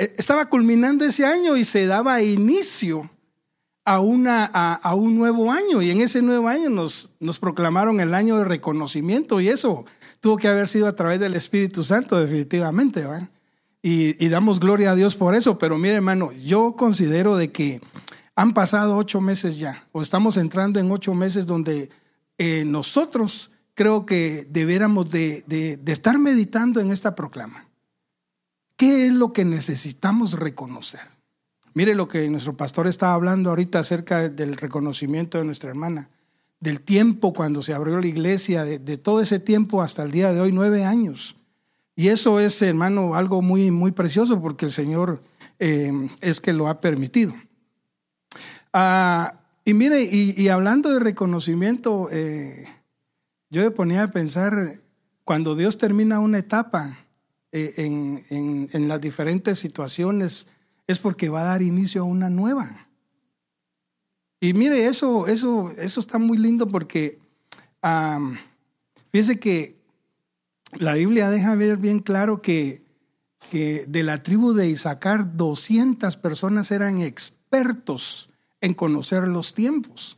estaba culminando ese año y se daba inicio a un nuevo año, y en ese nuevo año nos proclamaron el año de reconocimiento, y eso tuvo que haber sido a través del Espíritu Santo, definitivamente, ¿verdad? Y damos gloria a Dios por eso. Pero mire, hermano, yo considero de que han pasado 8 meses ya, o estamos entrando en 8 meses donde nosotros creo que debiéramos de estar meditando en esta proclama. ¿Qué es lo que necesitamos reconocer? Mire lo que nuestro pastor estaba hablando ahorita acerca del reconocimiento de nuestra hermana, del tiempo cuando se abrió la iglesia, de todo ese tiempo hasta el día de hoy, 9 años. Y eso es, hermano, algo muy, muy precioso, porque el Señor es que lo ha permitido. Y mire, y hablando de reconocimiento, yo me ponía a pensar, cuando Dios termina una etapa en las diferentes situaciones, es porque va a dar inicio a una nueva. Y mire, eso está muy lindo, porque fíjese que la Biblia deja ver bien claro que de la tribu de Isaacar, 200 personas eran expertos en conocer los tiempos.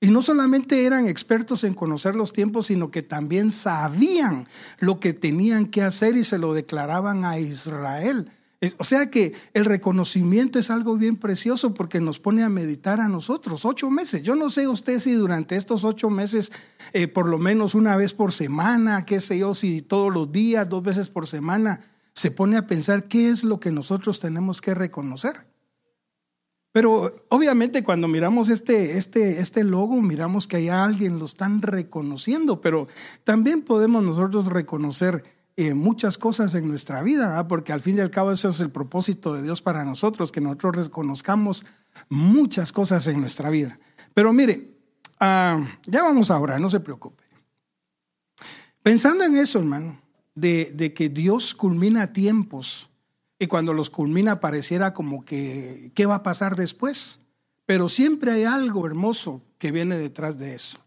Y no solamente eran expertos en conocer los tiempos, sino que también sabían lo que tenían que hacer y se lo declaraban a Israel. O sea que el reconocimiento es algo bien precioso, porque nos pone a meditar a nosotros. 8 meses. Yo no sé usted si durante estos 8 meses, por lo menos una vez por semana, qué sé yo, si todos los días, 2 veces por semana, se pone a pensar qué es lo que nosotros tenemos que reconocer. Pero obviamente cuando miramos este logo, miramos que hay alguien lo están reconociendo, pero también podemos nosotros reconocer muchas cosas en nuestra vida, ¿verdad? Porque al fin y al cabo eso es el propósito de Dios para nosotros, que nosotros reconozcamos muchas cosas en nuestra vida. Pero mire, ya vamos ahora, no se preocupe. Pensando en eso, hermano, de que Dios culmina tiempos, y cuando los culmina pareciera como que ¿qué va a pasar después? Pero siempre hay algo hermoso que viene detrás de eso.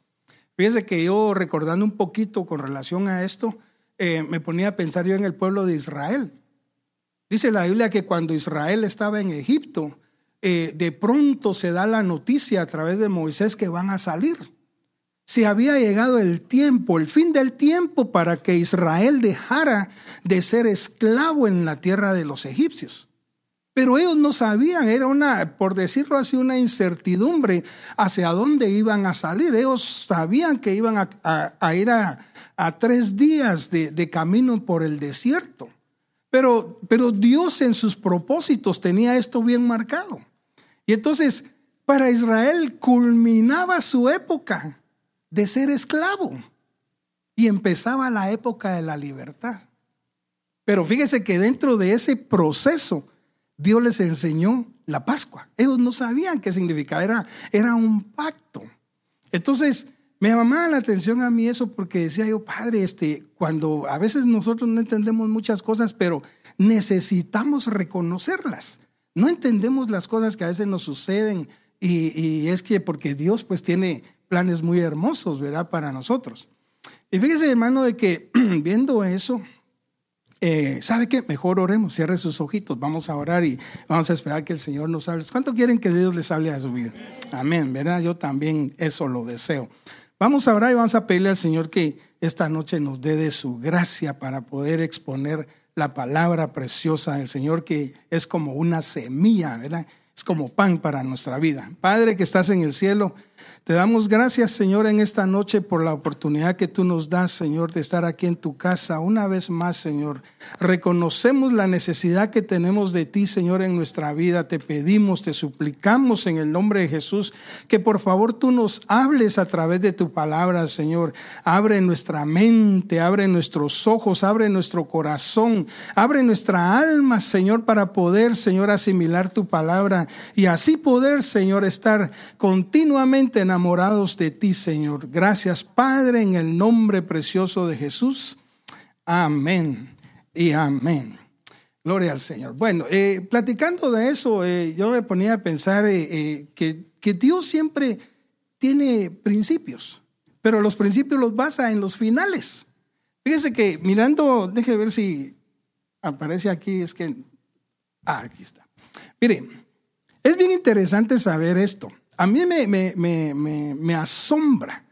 Fíjese que yo, recordando un poquito con relación a esto, me ponía a pensar yo en el pueblo de Israel. Dice la Biblia que cuando Israel estaba en Egipto, de pronto se da la noticia a través de Moisés que van a salir. Se había llegado el tiempo, el fin del tiempo, para que Israel dejara de ser esclavo en la tierra de los egipcios. Pero ellos no sabían, era una, por decirlo así, una incertidumbre hacia dónde iban a salir. Ellos sabían que iban a ir a 3 días de camino por el desierto. Pero Dios en sus propósitos tenía esto bien marcado. Y entonces para Israel culminaba su época de ser esclavo y empezaba la época de la libertad. Pero fíjese que dentro de ese proceso Dios les enseñó la Pascua. Ellos no sabían qué significaba, era un pacto. Entonces me llamaba la atención a mí eso, porque decía yo, Padre, cuando a veces nosotros no entendemos muchas cosas, pero necesitamos reconocerlas. No entendemos las cosas que a veces nos suceden, y es que porque Dios pues tiene planes muy hermosos, ¿verdad?, para nosotros. Y fíjese, hermano, de que viendo eso, ¿sabe qué? Mejor oremos, cierre sus ojitos, vamos a orar y vamos a esperar que el Señor nos hable. ¿Cuánto quieren que Dios les hable a su vida? Amén, ¿verdad? Yo también eso lo deseo. Vamos a orar y vamos a pedirle al Señor que esta noche nos dé de su gracia para poder exponer la palabra preciosa del Señor, que es como una semilla, ¿verdad? Es como pan para nuestra vida. Padre que estás en el cielo, te damos gracias, Señor, en esta noche por la oportunidad que tú nos das, Señor, de estar aquí en tu casa. Una vez más, Señor, reconocemos la necesidad que tenemos de ti, Señor, en nuestra vida. Te pedimos, te suplicamos en el nombre de Jesús que por favor tú nos hables a través de tu palabra, Señor. Abre nuestra mente, abre nuestros ojos, abre nuestro corazón, abre nuestra alma, Señor, para poder, Señor, asimilar tu palabra. Y así poder, Señor, estar continuamente enamorados de ti, Señor. Gracias, Padre, en el nombre precioso de Jesús. Amén y amén. Gloria al Señor. Bueno, platicando de eso, yo me ponía a pensar que Dios siempre tiene principios, pero los principios los basa en los finales. Fíjese que mirando, déjeme ver si aparece aquí, es que Aquí está. Miren, es bien interesante saber esto. A mí me asombra.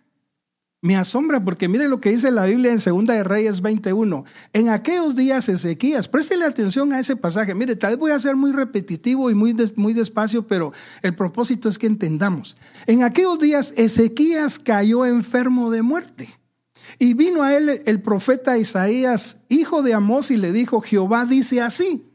Me asombra porque miren lo que dice la Biblia en 2 de Reyes 21. En aquellos días Ezequías, préstele atención a ese pasaje. Mire, tal vez voy a ser muy repetitivo y muy despacio, pero el propósito es que entendamos. En aquellos días Ezequías cayó enfermo de muerte. Y vino a él el profeta Isaías, hijo de Amós, y le dijo: Jehová dice así,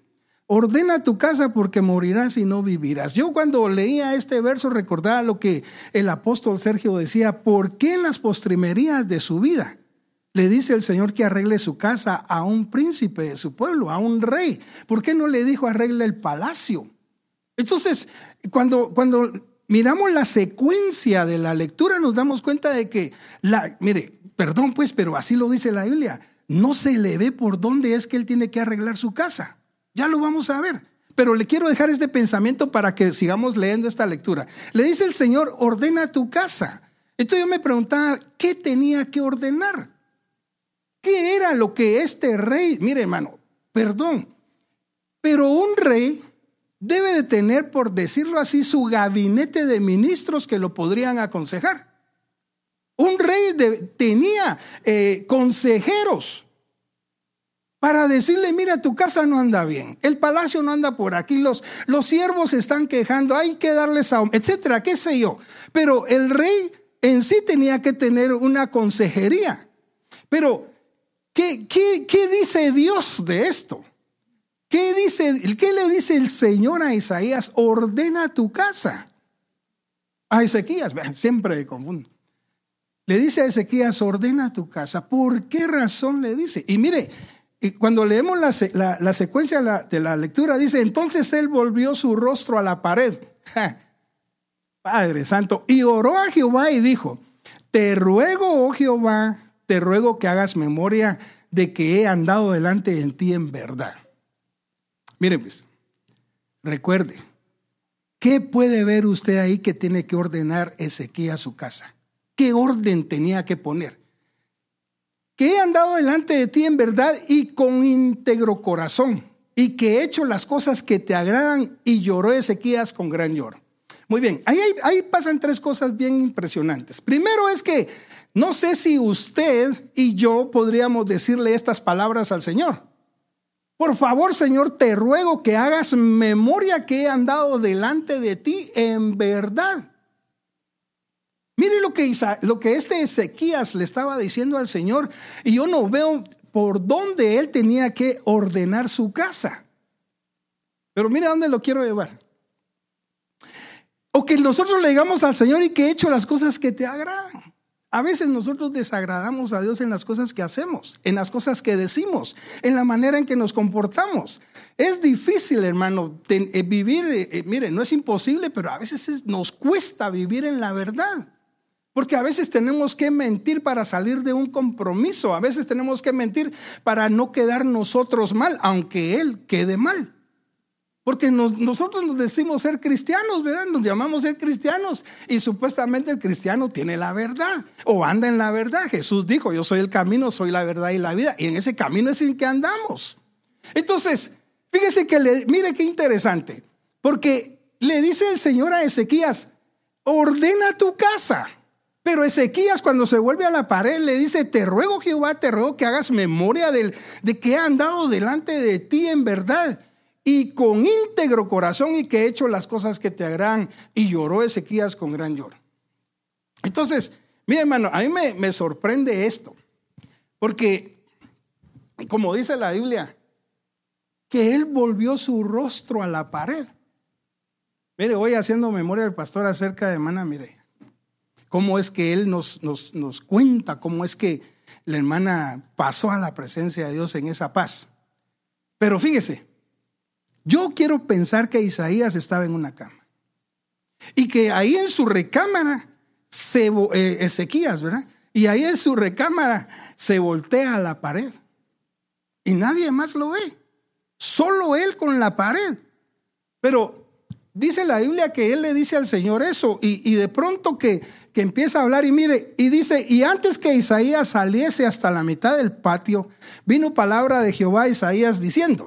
ordena tu casa porque morirás y no vivirás. Yo cuando leía este verso recordaba lo que el apóstol Sergio decía: ¿por qué en las postrimerías de su vida le dice el Señor que arregle su casa a un príncipe de su pueblo, a un rey? ¿Por qué no le dijo arregle el palacio? Entonces, cuando miramos la secuencia de la lectura nos damos cuenta de que, perdón pues, pero así lo dice la Biblia, no se le ve por dónde es que él tiene que arreglar su casa. Ya lo vamos a ver, pero le quiero dejar este pensamiento para que sigamos leyendo esta lectura. Le dice el Señor: ordena tu casa. Entonces yo me preguntaba, ¿qué tenía que ordenar? ¿Qué era lo que este rey? Mire, hermano, perdón, pero un rey debe de tener, por decirlo así, su gabinete de ministros que lo podrían aconsejar. Un rey tenía consejeros para decirle: mira, tu casa no anda bien, el palacio no anda por aquí, los siervos se están quejando, hay que darles a... etcétera, qué sé yo. Pero el rey en sí tenía que tener una consejería. Pero ¿qué dice Dios de esto? ¿Qué le dice el Señor a Isaías? Ordena tu casa. A Ezequías, siempre me confundo. Le dice a Ezequías: ordena tu casa. ¿Por qué razón le dice? Y mire, y cuando leemos la secuencia de la lectura, dice: entonces él volvió su rostro a la pared. ¡Ja! Padre Santo. Y oró a Jehová y dijo: te ruego, oh Jehová, te ruego que hagas memoria de que he andado delante de ti en verdad. Miren pues, recuerde, ¿qué puede ver usted ahí que tiene que ordenar Ezequías su casa? ¿Qué orden tenía que poner? Que he andado delante de ti en verdad y con íntegro corazón, y que he hecho las cosas que te agradan. Y lloró Ezequías con gran lloro. Muy bien, ahí pasan tres cosas bien impresionantes. Primero es que no sé si usted y yo podríamos decirle estas palabras al Señor: por favor, Señor, te ruego que hagas memoria que he andado delante de ti en verdad. Mire lo que este Ezequías le estaba diciendo al Señor, y yo no veo por dónde él tenía que ordenar su casa. Pero mire dónde lo quiero llevar. O que nosotros le digamos al Señor: y que he hecho las cosas que te agradan. A veces nosotros desagradamos a Dios en las cosas que hacemos, en las cosas que decimos, en la manera en que nos comportamos. Es difícil, hermano, vivir. Mire, no es imposible, pero a veces nos cuesta vivir en la verdad. Porque a veces tenemos que mentir para salir de un compromiso. A veces tenemos que mentir para no quedar nosotros mal, aunque él quede mal. Porque nosotros nos decimos ser cristianos, ¿verdad? Nos llamamos ser cristianos y supuestamente el cristiano tiene la verdad o anda en la verdad. Jesús dijo: yo soy el camino, soy la verdad y la vida. Y en ese camino es en que andamos. Entonces, fíjese que mire qué interesante. Porque le dice el Señor a Ezequías: ordena tu casa. Pero Ezequías, cuando se vuelve a la pared, le dice: te ruego, Jehová, te ruego que hagas memoria de que he andado delante de ti en verdad y con íntegro corazón, y que he hecho las cosas que te agradan. Y lloró Ezequías con gran lloro. Entonces, mira, hermano, a mí me sorprende esto. Porque, como dice la Biblia, que él volvió su rostro a la pared. Mire, voy haciendo memoria del pastor acerca de hermana Mireia. Cómo es que él nos cuenta cómo es que la hermana pasó a la presencia de Dios en esa paz. Pero fíjese, yo quiero pensar que Isaías estaba en una cama y que ahí en su recámara Ezequías, ¿verdad? Y ahí en su recámara se voltea a la pared y nadie más lo ve, solo él con la pared. Pero dice la Biblia que él le dice al Señor eso y de pronto que empieza a hablar y mire, y dice: y antes que Isaías saliese hasta la mitad del patio, vino palabra de Jehová a Isaías diciendo: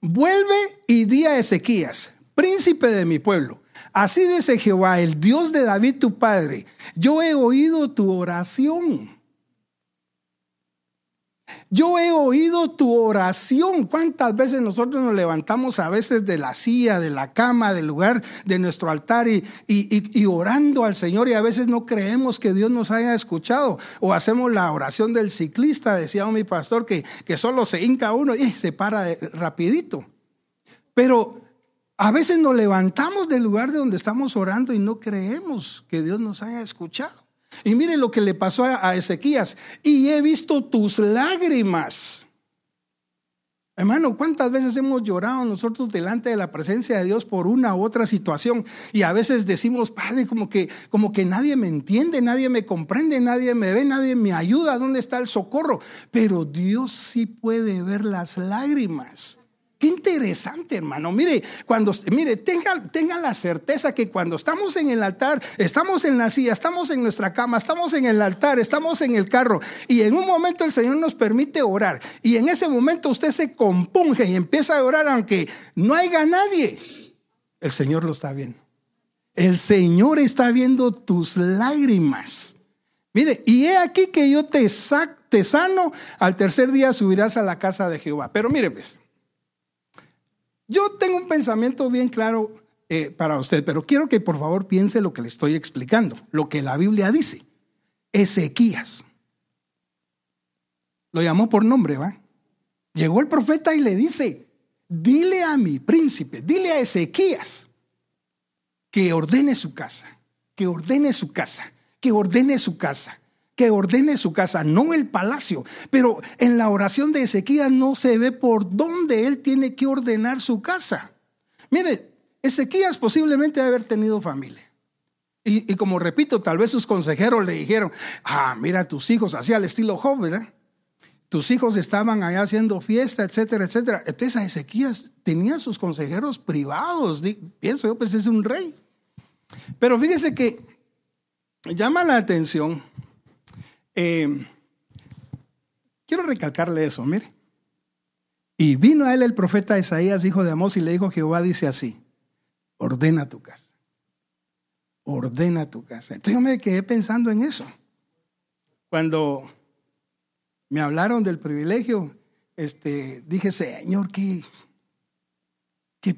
Vuelve y di a Ezequías, príncipe de mi pueblo: así dice Jehová, el Dios de David tu padre: yo he oído tu oración. Yo he oído tu oración. ¿Cuántas veces nosotros nos levantamos a veces de la silla, de la cama, del lugar, de nuestro altar y orando al Señor, y a veces no creemos que Dios nos haya escuchado? O hacemos la oración del ciclista, decía mi pastor, que solo se hinca uno y se para rapidito. Pero a veces nos levantamos del lugar de donde estamos orando y no creemos que Dios nos haya escuchado. Y mire lo que le pasó a Ezequías: y he visto tus lágrimas. Hermano, ¿cuántas veces hemos llorado nosotros delante de la presencia de Dios por una u otra situación? Y a veces decimos: Padre, como que nadie me entiende, nadie me comprende, nadie me ve, nadie me ayuda. ¿Dónde está el socorro? Pero Dios sí puede ver las lágrimas. Qué interesante, hermano. Mire, tenga la certeza que cuando estamos en el altar, estamos en la silla, estamos en nuestra cama, estamos en el altar, estamos en el carro, y en un momento el Señor nos permite orar, y en ese momento usted se compunge y empieza a orar aunque no haya nadie. El Señor lo está viendo. El Señor está viendo tus lágrimas. Mire, y he aquí que yo te sano, al tercer día subirás a la casa de Jehová. Pero mire, pues, yo tengo un pensamiento bien claro para usted, pero quiero que por favor piense lo que le estoy explicando, lo que la Biblia dice. Ezequías, lo llamó por nombre, ¿va? Llegó el profeta y le dice: dile a mi príncipe, dile a Ezequías que ordene su casa, que ordene su casa, que ordene su casa, que ordene su casa, no el palacio. Pero en la oración de Ezequías no se ve por dónde él tiene que ordenar su casa. Mire, Ezequías posiblemente debe haber tenido familia. Y como repito, tal vez sus consejeros le dijeron: mira, tus hijos, así al estilo Job, ¿verdad? Tus hijos estaban allá haciendo fiesta, etcétera, etcétera. Entonces a Ezequías tenía sus consejeros privados. Pienso yo, pues es un rey. Pero fíjese que llama la atención. Quiero recalcarle eso, mire. Y vino a él el profeta Isaías, hijo de Amós, y le dijo: Jehová dice así: ordena tu casa, ordena tu casa. Entonces yo me quedé pensando en eso. Cuando me hablaron del privilegio, dije: Señor, ¿qué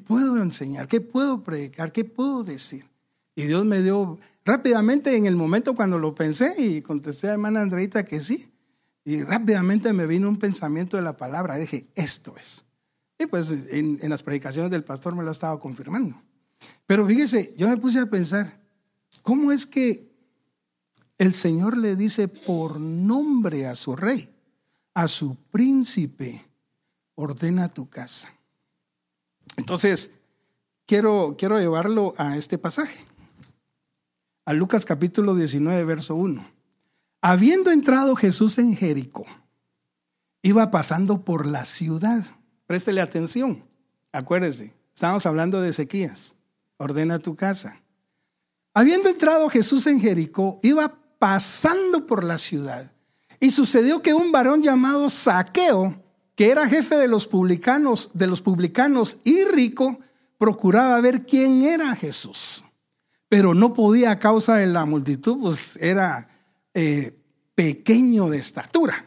puedo enseñar? ¿Qué puedo predicar? ¿Qué puedo decir? Y Dios me dio rápidamente, en el momento cuando lo pensé y contesté a hermana Andreita que sí, y rápidamente me vino un pensamiento de la palabra. Dije: esto es. Y pues en las predicaciones del pastor me lo estaba confirmando. Pero fíjese, yo me puse a pensar: ¿cómo es que el Señor le dice por nombre a su rey, a su príncipe: ordena tu casa? Entonces, quiero llevarlo a este pasaje. A Lucas capítulo 19, verso 1. Habiendo entrado Jesús en Jericó, iba pasando por la ciudad. Préstele atención. Acuérdese, estamos hablando de Ezequías. Ordena tu casa. Habiendo entrado Jesús en Jericó, iba pasando por la ciudad. Y sucedió que un varón llamado Zaqueo, que era jefe de los publicanos y rico, procuraba ver quién era Jesús. Pero no podía a causa de la multitud, pues era pequeño de estatura.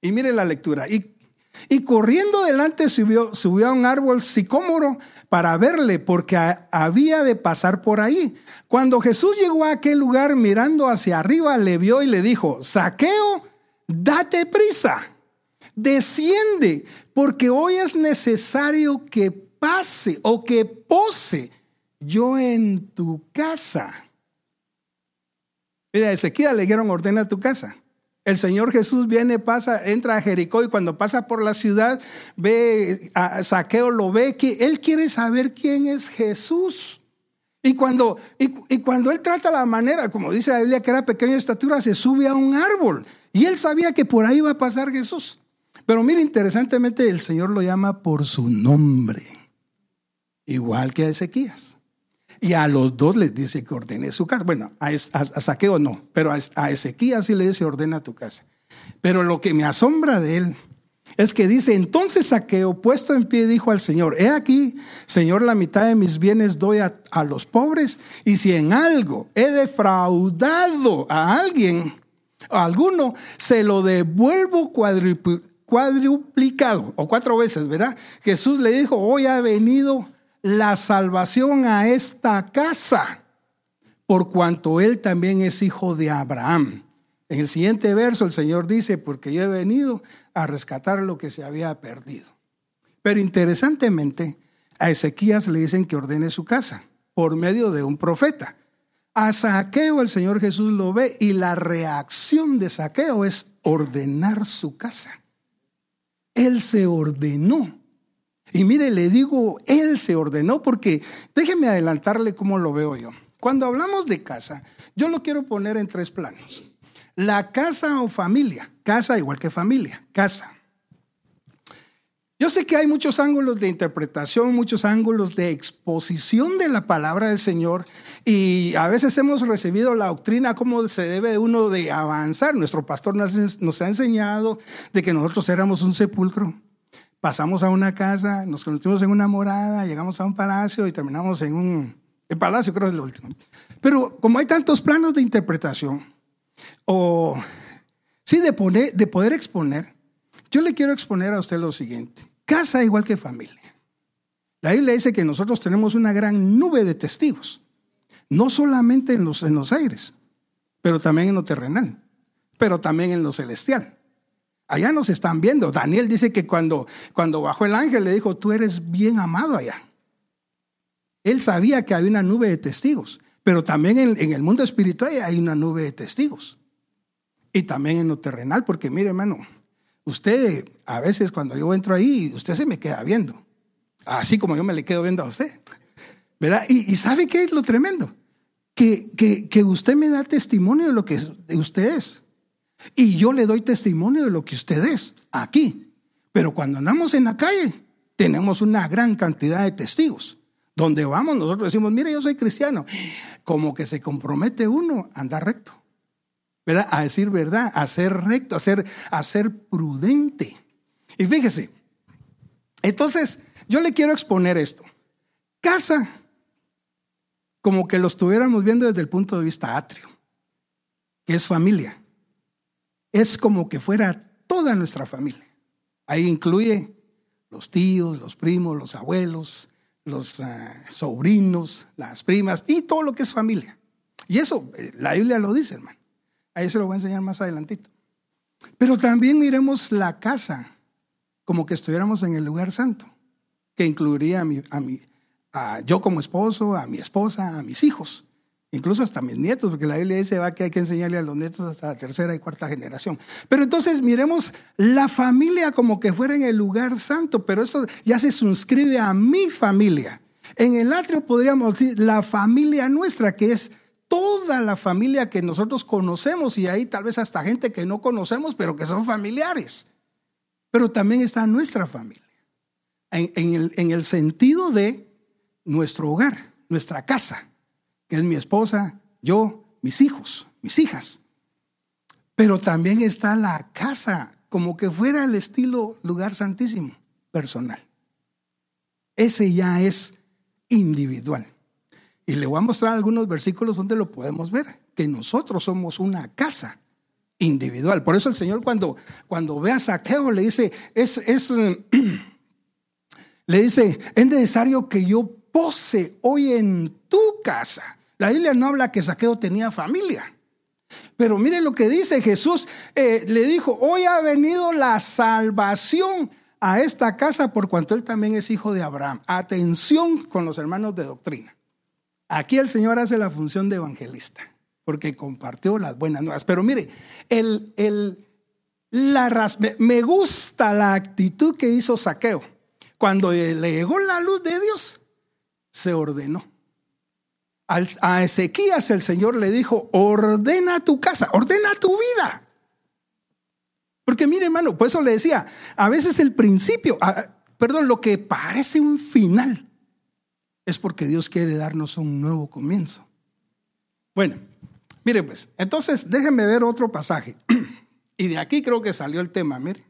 Y mire la lectura. Y corriendo delante subió a un árbol sicómoro para verle, porque había de pasar por ahí. Cuando Jesús llegó a aquel lugar, mirando hacia arriba, le vio y le dijo: Zaqueo, date prisa, desciende, porque hoy es necesario que pase o que pose yo en tu casa. Mira, a Ezequías le dijeron: ordena tu casa. El Señor Jesús viene, pasa, entra a Jericó, y cuando pasa por la ciudad, ve a Zaqueo, lo ve, que él quiere saber quién es Jesús. Y cuando él trata la manera, como dice la Biblia, que era pequeño de estatura, se sube a un árbol. Y él sabía que por ahí iba a pasar Jesús. Pero mira, interesantemente, el Señor lo llama por su nombre, igual que a Ezequías. Y a los dos les dice que ordene su casa. Bueno, a Zaqueo no, pero a Ezequías sí le dice: ordena tu casa. Pero lo que me asombra de él Es que dice, entonces Zaqueo, puesto en pie, dijo al Señor: he aquí, Señor, la mitad de mis bienes doy a los pobres, y si en algo he defraudado a alguien, a alguno, se lo devuelvo cuadruplicado, o 4 veces, ¿verdad? Jesús le dijo: hoy ha venido la salvación a esta casa, por cuanto él también es hijo de Abraham. En el siguiente verso el Señor dice: porque yo he venido a rescatar lo que se había perdido. Pero interesantemente, a Ezequías le dicen que ordene su casa por medio de un profeta. A Zaqueo el Señor Jesús lo ve, y la reacción de Zaqueo es ordenar su casa. Él se ordenó. Y mire, le digo, él se ordenó porque déjeme adelantarle cómo lo veo yo. Cuando hablamos de casa, yo lo quiero poner en 3 planos. La casa o familia, casa igual que familia, casa. Yo sé que hay muchos ángulos de interpretación, muchos ángulos de exposición de la palabra del Señor, y a veces hemos recibido la doctrina cómo se debe uno de avanzar. Nuestro pastor nos ha enseñado de que nosotros éramos un sepulcro. Pasamos a una casa, nos convertimos en una morada, llegamos a un palacio y terminamos en el palacio, creo que es lo último. Pero como hay tantos planos de interpretación, de poder exponer, yo le quiero exponer a usted lo siguiente: casa igual que familia. La Biblia dice que nosotros tenemos una gran nube de testigos, no solamente en los aires, pero también en lo terrenal, pero también en lo celestial. Allá nos están viendo. Daniel dice que cuando bajó el ángel le dijo: tú eres bien amado allá. Él sabía que había una nube de testigos. Pero también en el mundo espiritual hay una nube de testigos. Y también en lo terrenal, porque mire, hermano, usted a veces cuando yo entro ahí, usted se me queda viendo. Así como yo me le quedo viendo a usted, ¿verdad? Y ¿sabe qué es lo tremendo? Que usted me da testimonio de lo que usted es. Y yo le doy testimonio de lo que usted es aquí. Pero cuando andamos en la calle, tenemos una gran cantidad de testigos. Donde vamos, nosotros decimos: mire, yo soy cristiano. Como que se compromete uno a andar recto, ¿verdad? A decir verdad, a ser recto, a ser prudente. Y fíjese, entonces yo le quiero exponer esto. Casa, como que lo estuviéramos viendo desde el punto de vista atrio, que es familia. Es como que fuera toda nuestra familia. Ahí incluye los tíos, los primos, los abuelos, los sobrinos, las primas y todo lo que es familia. Y eso, la Biblia lo dice, hermano. Ahí se lo voy a enseñar más adelantito. Pero también miremos la casa como que estuviéramos en el lugar santo, que incluiría a yo como esposo, a mi esposa, a mis hijos, incluso hasta mis nietos, porque la Biblia dice que hay que enseñarle a los nietos hasta la 3ª y 4ª generación. Pero entonces miremos la familia como que fuera en el lugar santo, pero eso ya se suscribe a mi familia. En el atrio podríamos decir la familia nuestra, que es toda la familia que nosotros conocemos, y ahí tal vez hasta gente que no conocemos, pero que son familiares. Pero también está nuestra familia, en el sentido de nuestro hogar, nuestra casa, que es mi esposa, yo, mis hijos, mis hijas. Pero también está la casa, como que fuera el estilo lugar santísimo, personal. Ese ya es individual. Y le voy a mostrar algunos versículos donde lo podemos ver, que nosotros somos una casa individual. Por eso el Señor cuando ve a Zaqueo le dice, le dice: es necesario que yo pose hoy en tu casa. La Biblia no habla que Zaqueo tenía familia. Pero mire lo que dice Jesús. Le dijo: hoy ha venido la salvación a esta casa, por cuanto él también es hijo de Abraham. Atención con los hermanos de doctrina. Aquí el Señor hace la función de evangelista, porque compartió las buenas nuevas. Pero mire, me gusta la actitud que hizo Zaqueo. Cuando le llegó la luz de Dios, se ordenó. A Ezequías el Señor le dijo: ordena tu casa, ordena tu vida. Porque mire, hermano, por eso le decía, a veces el principio, lo que parece un final, es porque Dios quiere darnos un nuevo comienzo. Bueno, mire pues, entonces déjenme ver otro pasaje. Y de aquí creo que salió el tema, mire.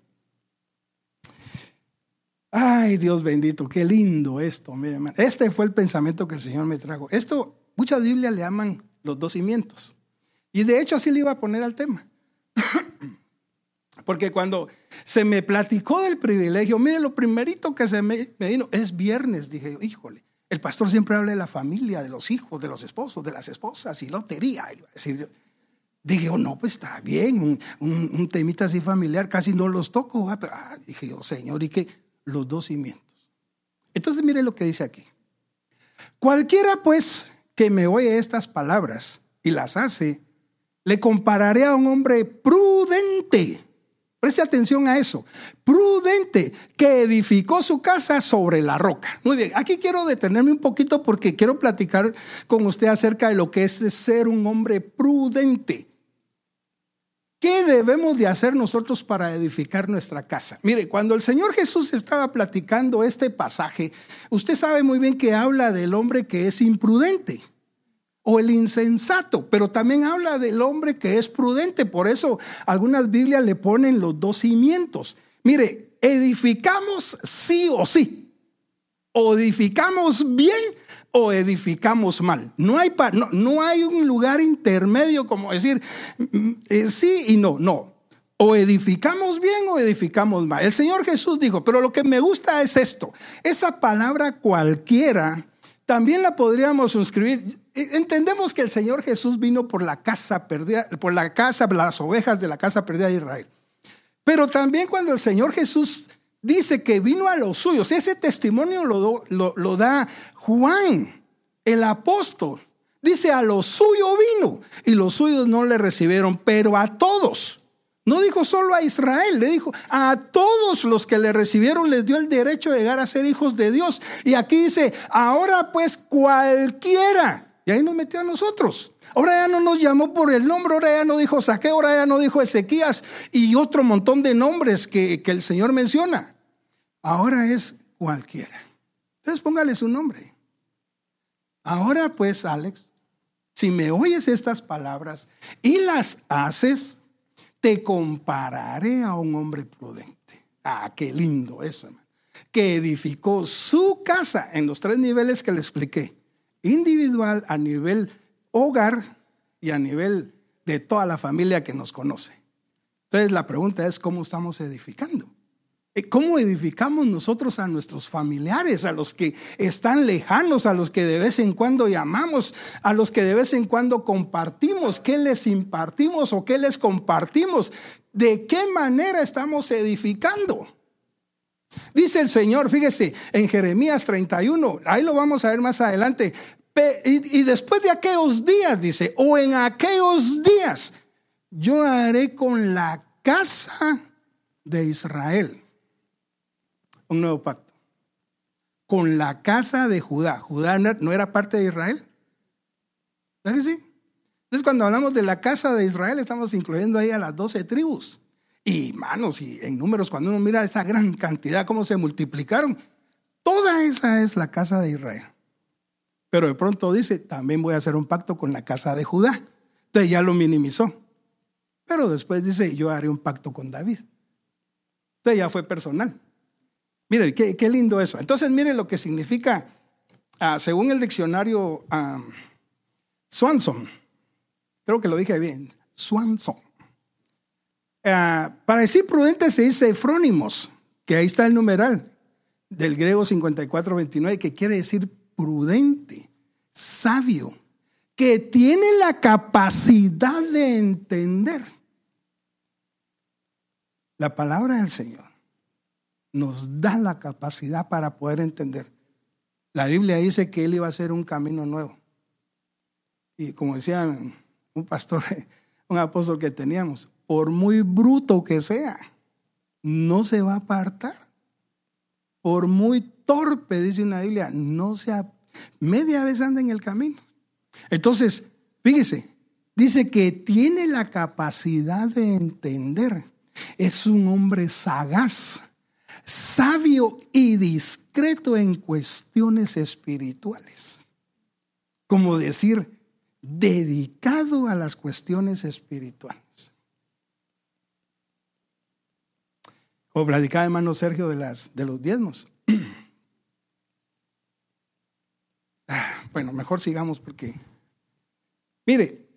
Ay, Dios bendito, qué lindo esto. Este fue el pensamiento que el Señor me trajo. Esto, muchas Biblias le llaman los dos cimientos. Y de hecho así le iba a poner al tema. Porque cuando se me platicó del privilegio, mire, lo primerito que se me vino, es viernes, dije yo, híjole, el pastor siempre habla de la familia, de los hijos, de los esposos, de las esposas y lotería. Dije yo, no, pues está bien, un temita así familiar, casi no los toco. Pero, dije yo, Señor, ¿y qué? Los dos cimientos. Entonces mire lo que dice aquí. Cualquiera pues que me oye estas palabras y las hace, le compararé a un hombre prudente. Preste atención a eso. Prudente, que edificó su casa sobre la roca. Muy bien, aquí quiero detenerme un poquito porque quiero platicar con usted acerca de lo que es ser un hombre prudente. ¿Qué debemos de hacer nosotros para edificar nuestra casa? Mire, cuando el Señor Jesús estaba platicando este pasaje, usted sabe muy bien que habla del hombre que es imprudente o el insensato, pero también habla del hombre que es prudente. Por eso algunas Biblias le ponen los dos cimientos. Mire, edificamos sí o sí. O edificamos bien o edificamos mal. No hay un lugar intermedio como decir sí y no. No. O edificamos bien o edificamos mal. El Señor Jesús dijo, pero lo que me gusta es esto. Esa palabra cualquiera también la podríamos suscribir. Entendemos que el Señor Jesús vino por la casa perdida, las ovejas de la casa perdida de Israel. Pero también cuando el Señor Jesús dice que vino a los suyos, ese testimonio lo da Juan, el apóstol. Dice, a los suyos vino y los suyos no le recibieron, pero a todos. No dijo solo a Israel, le dijo a todos los que le recibieron, les dio el derecho de llegar a ser hijos de Dios. Y aquí dice, ahora pues cualquiera. Y ahí nos metió a nosotros. Ahora ya no nos llamó por el nombre, ahora ya no dijo Zaqueo, ahora ya no dijo Ezequías y otro montón de nombres que el Señor menciona. Ahora es cualquiera. Entonces póngale su nombre. Ahora pues, Alex, si me oyes estas palabras y las haces, te compararé a un hombre prudente. Ah, qué lindo eso, hermano. Que edificó su casa en los tres niveles que le expliqué. Individual, a nivel hogar y a nivel de toda la familia que nos conoce. Entonces la pregunta es, ¿cómo estamos edificando? ¿Cómo edificamos nosotros a nuestros familiares, a los que están lejanos, a los que de vez en cuando llamamos, a los que de vez en cuando compartimos? ¿Qué les impartimos o qué les compartimos? ¿De qué manera estamos edificando? Dice el Señor, fíjese, en Jeremías 31, ahí lo vamos a ver más adelante. Y después de aquellos días, dice, o en aquellos días, yo haré con la casa de Israel un nuevo pacto, con la casa de Judá. Judá no era parte de Israel. ¿Verdad que sí? Entonces cuando hablamos de la casa de Israel estamos incluyendo ahí a las 12 tribus. Y hermanos, y en números cuando uno mira esa gran cantidad, cómo se multiplicaron. Toda esa es la casa de Israel. Pero de pronto dice, también voy a hacer un pacto con la casa de Judá. Entonces ya lo minimizó. Pero después dice, yo haré un pacto con David. Entonces ya fue personal. Miren, qué lindo eso. Entonces, miren lo que significa, según el diccionario Swanson, creo que lo dije bien, Swanson. Para decir prudente se dice efrónimos, que ahí está el numeral, del griego 5429, que quiere decir prudente, sabio, que tiene la capacidad de entender la palabra del Señor. Nos da la capacidad para poder entender. La Biblia dice que Él iba a hacer un camino nuevo. Y como decía un pastor, un apóstol que teníamos, por muy bruto que sea, no se va a apartar. Por muy torpe, dice una Biblia, no sea, media vez anda en el camino. Entonces, fíjese, dice que tiene la capacidad de entender. Es un hombre sagaz, sabio y discreto en cuestiones espirituales. Como decir, dedicado a las cuestiones espirituales. O platicaba hermano Sergio de los diezmos. Bueno, mejor sigamos porque... Mire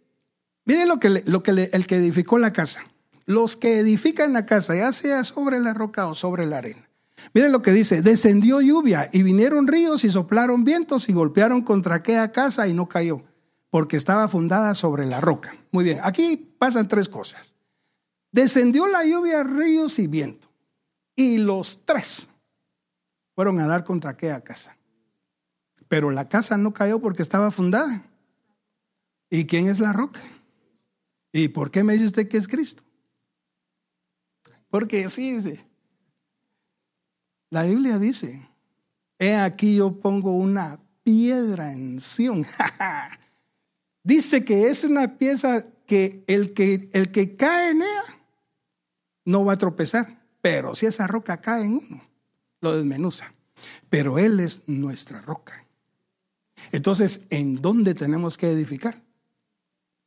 el que edificó la casa. Los que edifican la casa, ya sea sobre la roca o sobre la arena. Mire lo que dice: descendió lluvia y vinieron ríos y soplaron vientos y golpearon contra aquella casa y no cayó, porque estaba fundada sobre la roca. Muy bien, aquí pasan tres cosas. Descendió la lluvia, ríos y viento, y los tres fueron a dar contra aquella casa. Pero la casa no cayó porque estaba fundada. ¿Y quién es la roca? ¿Y por qué me dice usted que es Cristo? Porque sí dice. La Biblia dice: he aquí yo pongo una piedra en Sión. Dice que es una pieza que el que cae en ella no va a tropezar, pero si esa roca cae en uno, lo desmenuza. Pero Él es nuestra roca. Entonces, ¿en dónde tenemos que edificar?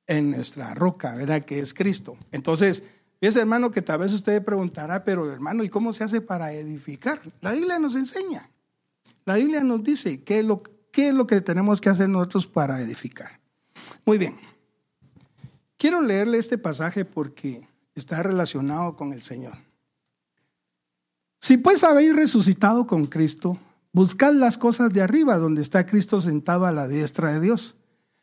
En nuestra roca, ¿verdad? Que es Cristo. Entonces, fíjese, hermano, que tal vez usted preguntará: pero hermano, ¿y cómo se hace para edificar? La Biblia nos enseña. La Biblia nos dice qué es lo que tenemos que hacer nosotros para edificar. Muy bien. Quiero leerle este pasaje porque está relacionado con el Señor. Si pues habéis resucitado con Cristo, buscad las cosas de arriba, donde está Cristo sentado a la diestra de Dios.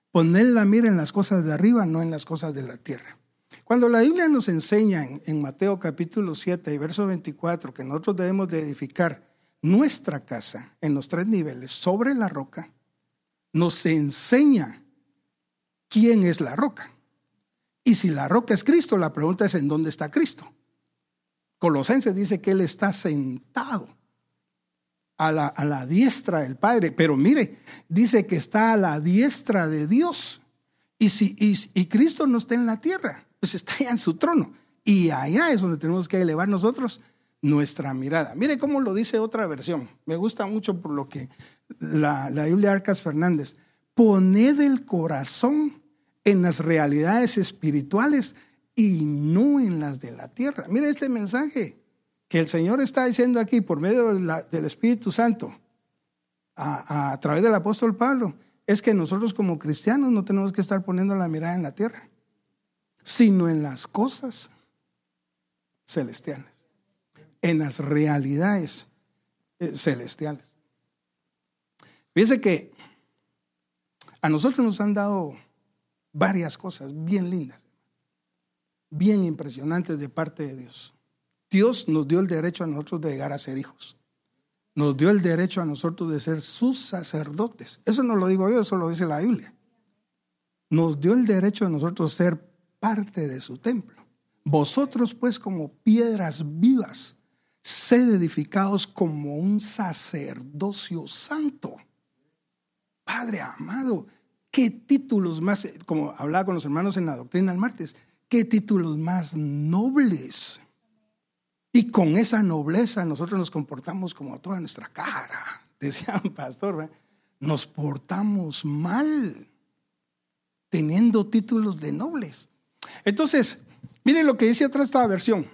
Poned la mira en las cosas de arriba, no en las cosas de la tierra. Cuando la Biblia nos enseña en Mateo capítulo 7 y verso 24 que nosotros debemos de edificar nuestra casa en los tres niveles sobre la roca, nos enseña quién es la roca. Y si la roca es Cristo, la pregunta es: ¿en dónde está Cristo? Colosenses dice que Él está sentado a la diestra del Padre. Pero mire, dice que está a la diestra de Dios. Y Cristo no está en la tierra, pues está allá en su trono. Y allá es donde tenemos que elevar nosotros nuestra mirada. Mire cómo lo dice otra versión. Me gusta mucho por lo que la Biblia Arcas Fernández. Poned el corazón en las realidades espirituales y no en las de la tierra. Mire este mensaje que el Señor está diciendo aquí por medio del Espíritu Santo a través del apóstol Pablo. Es que nosotros como cristianos no tenemos que estar poniendo la mirada en la tierra, sino en las cosas celestiales, en las realidades celestiales. Fíjense que a nosotros nos han dado varias cosas bien lindas, bien impresionantes de parte de Dios. Dios nos dio el derecho a nosotros de llegar a ser hijos. Nos dio el derecho a nosotros de ser sus sacerdotes. Eso no lo digo yo, eso lo dice la Biblia. Nos dio el derecho a nosotros ser parte de su templo. Vosotros pues como piedras vivas, sed edificados como un sacerdocio santo. Padre amado, qué títulos más, como hablaba con los hermanos en la doctrina el martes, qué títulos más nobles. Y con esa nobleza nosotros nos comportamos como toda nuestra cara, decía un pastor, ¿verdad? Nos portamos mal teniendo títulos de nobles. Entonces, mire lo que dice otra esta versión.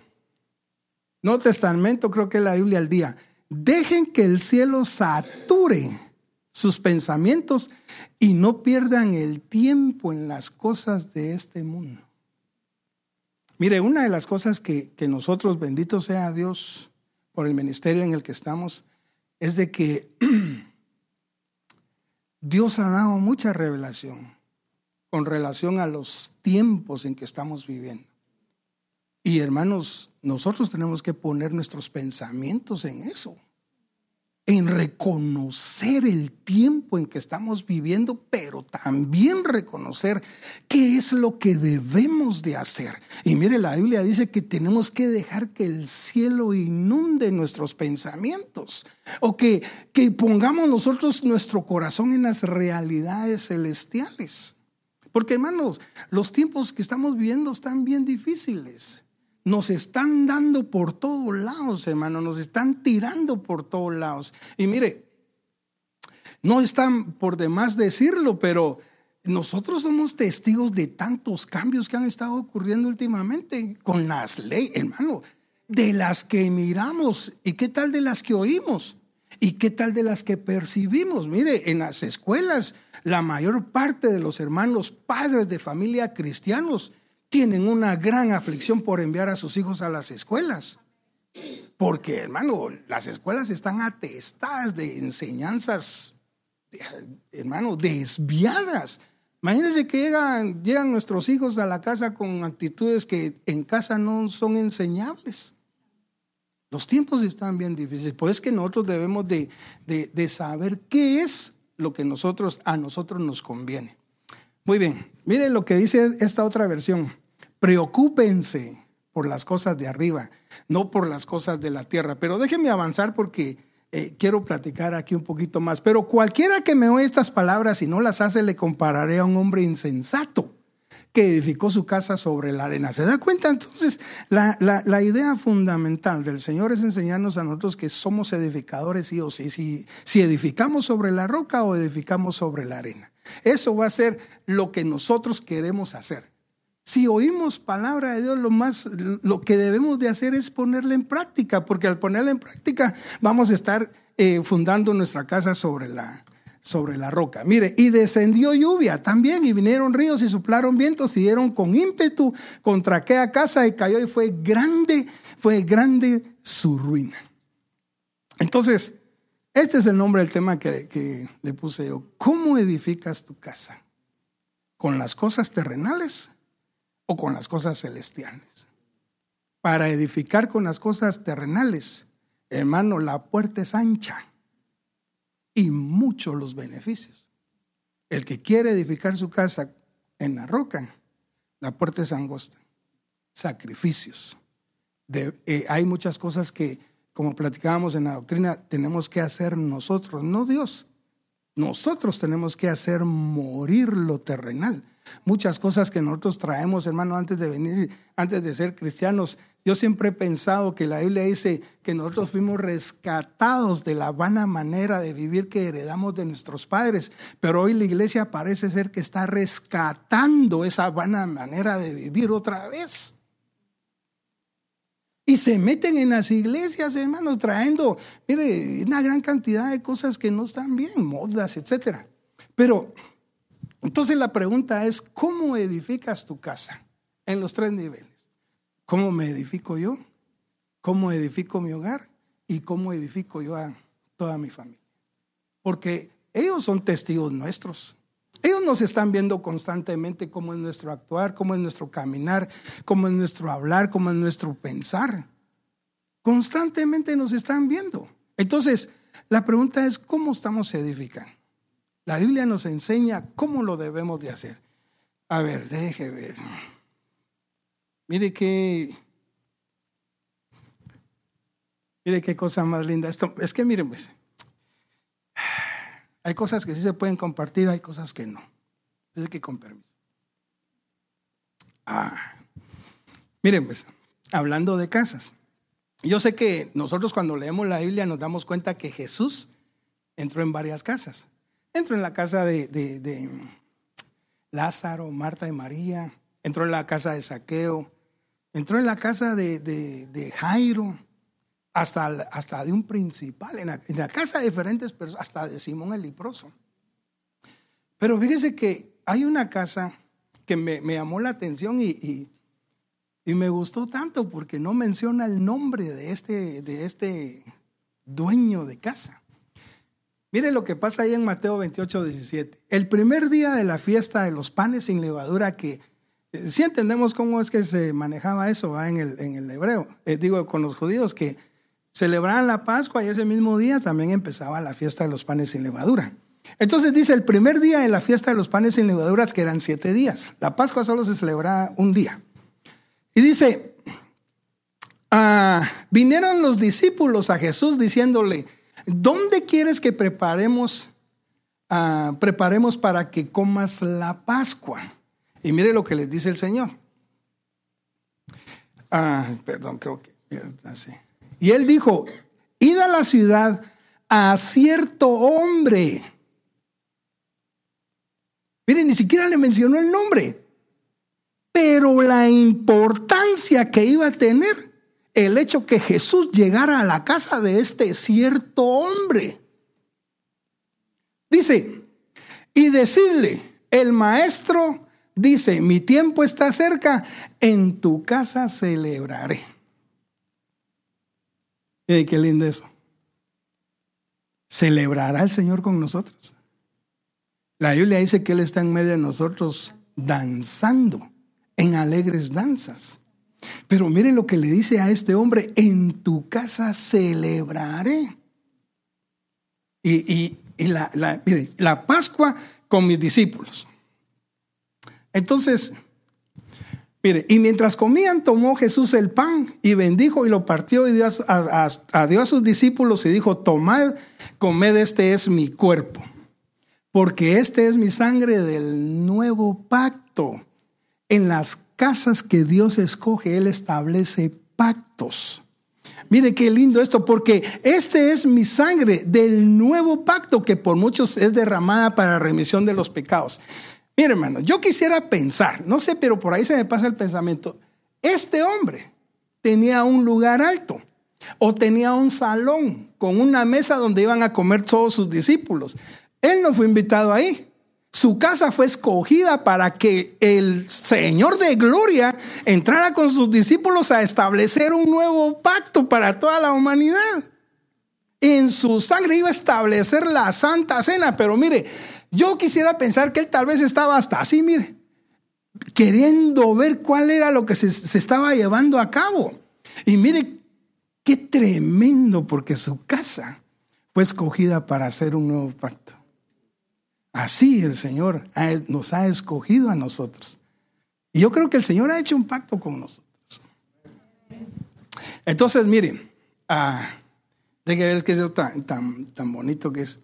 Nuevo Testamento, creo que es la Biblia al día. Dejen que el cielo sature sus pensamientos y no pierdan el tiempo en las cosas de este mundo. Mire, una de las cosas que nosotros, bendito sea Dios por el ministerio en el que estamos, es de que Dios ha dado mucha revelación con relación a los tiempos en que estamos viviendo. Y hermanos, nosotros tenemos que poner nuestros pensamientos en eso, en reconocer el tiempo en que estamos viviendo, pero también reconocer qué es lo que debemos de hacer. Y mire, la Biblia dice que tenemos que dejar que el cielo inunde nuestros pensamientos, o que pongamos nosotros nuestro corazón en las realidades celestiales. Porque hermanos, los tiempos que estamos viviendo están bien difíciles. Nos están dando por todos lados, hermano. Nos están tirando por todos lados. Y mire, no están por demás decirlo, pero nosotros somos testigos de tantos cambios que han estado ocurriendo últimamente con las leyes, hermano. de las que miramos y qué tal de las que oímos y qué tal de las que percibimos. Mire, en las escuelas, la mayor parte de los hermanos padres de familia cristianos tienen una gran aflicción por enviar a sus hijos a las escuelas. Porque, hermano, las escuelas están atestadas de enseñanzas, hermano, desviadas. Imagínense que llegan nuestros hijos a la casa con actitudes que en casa no son enseñables. Los tiempos están bien difíciles. Pues es que nosotros debemos de saber qué es lo que a nosotros nos conviene. Muy bien, mire lo que dice esta otra versión. Preocúpense por las cosas de arriba, no por las cosas de la tierra. Pero déjenme avanzar porque quiero platicar aquí un poquito más. Pero cualquiera que me oye estas palabras y no las hace, le compararé a un hombre insensato que edificó su casa sobre la arena. ¿Se da cuenta? Entonces, la idea fundamental del Señor es enseñarnos a nosotros que somos edificadores sí o sí. Si edificamos sobre la roca o edificamos sobre la arena. Eso va a ser lo que nosotros queremos hacer. Si oímos palabra de Dios, lo que debemos de hacer es ponerla en práctica, porque al ponerla en práctica vamos a estar fundando nuestra casa sobre la roca. Mire, y descendió lluvia también, y vinieron ríos y soplaron vientos y dieron con ímpetu contra aquella casa y cayó y fue grande su ruina. Entonces, este es el nombre del tema que le puse yo. ¿Cómo edificas tu casa? ¿Con las cosas terrenales o con las cosas celestiales? Para edificar con las cosas terrenales, hermano, la puerta es ancha y muchos los beneficios. El que quiere edificar su casa en la roca, la puerta es angosta. Sacrificios. Hay muchas cosas que, como platicábamos en la doctrina, tenemos que hacer nosotros, no Dios. Nosotros tenemos que hacer morir lo terrenal. Muchas cosas que nosotros traemos, hermano, antes de ser cristianos. Yo siempre he pensado que la Biblia dice que nosotros fuimos rescatados de la vana manera de vivir que heredamos de nuestros padres, pero hoy la iglesia parece ser que está rescatando esa vana manera de vivir otra vez. Y se meten en las iglesias, hermanos, trayendo, mire, una gran cantidad de cosas que no están bien, modas, etcétera. Pero entonces la pregunta es, ¿cómo edificas tu casa? En los tres niveles. ¿Cómo me edifico yo? ¿Cómo edifico mi hogar? ¿Y cómo edifico yo a toda mi familia? Porque ellos son testigos nuestros. Ellos nos están viendo constantemente cómo es nuestro actuar, cómo es nuestro caminar, cómo es nuestro hablar, cómo es nuestro pensar. Constantemente nos están viendo. Entonces, la pregunta es, ¿cómo estamos edificando? La Biblia nos enseña cómo lo debemos de hacer. A ver, déjeme ver. Mire qué cosa más linda. Esto, es que miren, pues, hay cosas que sí se pueden compartir, hay cosas que no. Es que con permiso. Miren, pues, hablando de casas. Yo sé que nosotros cuando leemos la Biblia nos damos cuenta que Jesús entró en varias casas. Entró en la casa de Lázaro, Marta y María. Entró en la casa de Zaqueo. Entró en la casa de Jairo. Hasta de un principal, en la casa de diferentes personas, hasta de Simón el leproso. Pero fíjese que hay una casa que me llamó la atención y me gustó tanto porque no menciona el nombre de este dueño de casa. Mire lo que pasa ahí en Mateo 28, 17. El primer día de la fiesta de los panes sin levadura que... Sí entendemos cómo es que se manejaba eso, ¿va? En el hebreo. Con los judíos que celebraban la Pascua y ese mismo día también empezaba la fiesta de los panes sin levadura. Entonces dice, el primer día de la fiesta de los panes sin levaduras, que eran 7 días. La Pascua solo se celebraba un día. Y dice, vinieron los discípulos a Jesús diciéndole, ¿dónde quieres que preparemos para que comas la Pascua? Y mire lo que les dice el Señor. Y él dijo, id a la ciudad a cierto hombre. Miren, ni siquiera le mencionó el nombre. Pero la importancia que iba a tener el hecho que Jesús llegara a la casa de este cierto hombre. Dice, y decidle, el maestro dice, mi tiempo está cerca, en tu casa celebraré. Hey, qué lindo eso. ¿Celebrará el Señor con nosotros? La Biblia dice que Él está en medio de nosotros danzando, en alegres danzas. Pero mire lo que le dice a este hombre, en tu casa celebraré. Mire, la Pascua con mis discípulos. Entonces, mire, y mientras comían, tomó Jesús el pan y bendijo y lo partió y dio a sus discípulos y dijo, tomad, comed, este es mi cuerpo, porque este es mi sangre del nuevo pacto. En las casas que Dios escoge, Él establece pactos. Mire qué lindo esto, porque este es mi sangre del nuevo pacto que por muchos es derramada para remisión de los pecados. Mire, hermano, yo quisiera pensar, no sé, pero por ahí se me pasa el pensamiento. Este hombre tenía un lugar alto o tenía un salón con una mesa donde iban a comer todos sus discípulos. Él no fue invitado ahí. Su casa fue escogida para que el Señor de Gloria entrara con sus discípulos a establecer un nuevo pacto para toda la humanidad. En su sangre iba a establecer la Santa Cena, pero mire, yo quisiera pensar que él tal vez estaba hasta así, mire, queriendo ver cuál era lo que se estaba llevando a cabo. Y mire, qué tremendo, porque su casa fue escogida para hacer un nuevo pacto. Así el Señor nos ha escogido a nosotros. Y yo creo que el Señor ha hecho un pacto con nosotros. Entonces, miren, de que ver que eso tan bonito que es.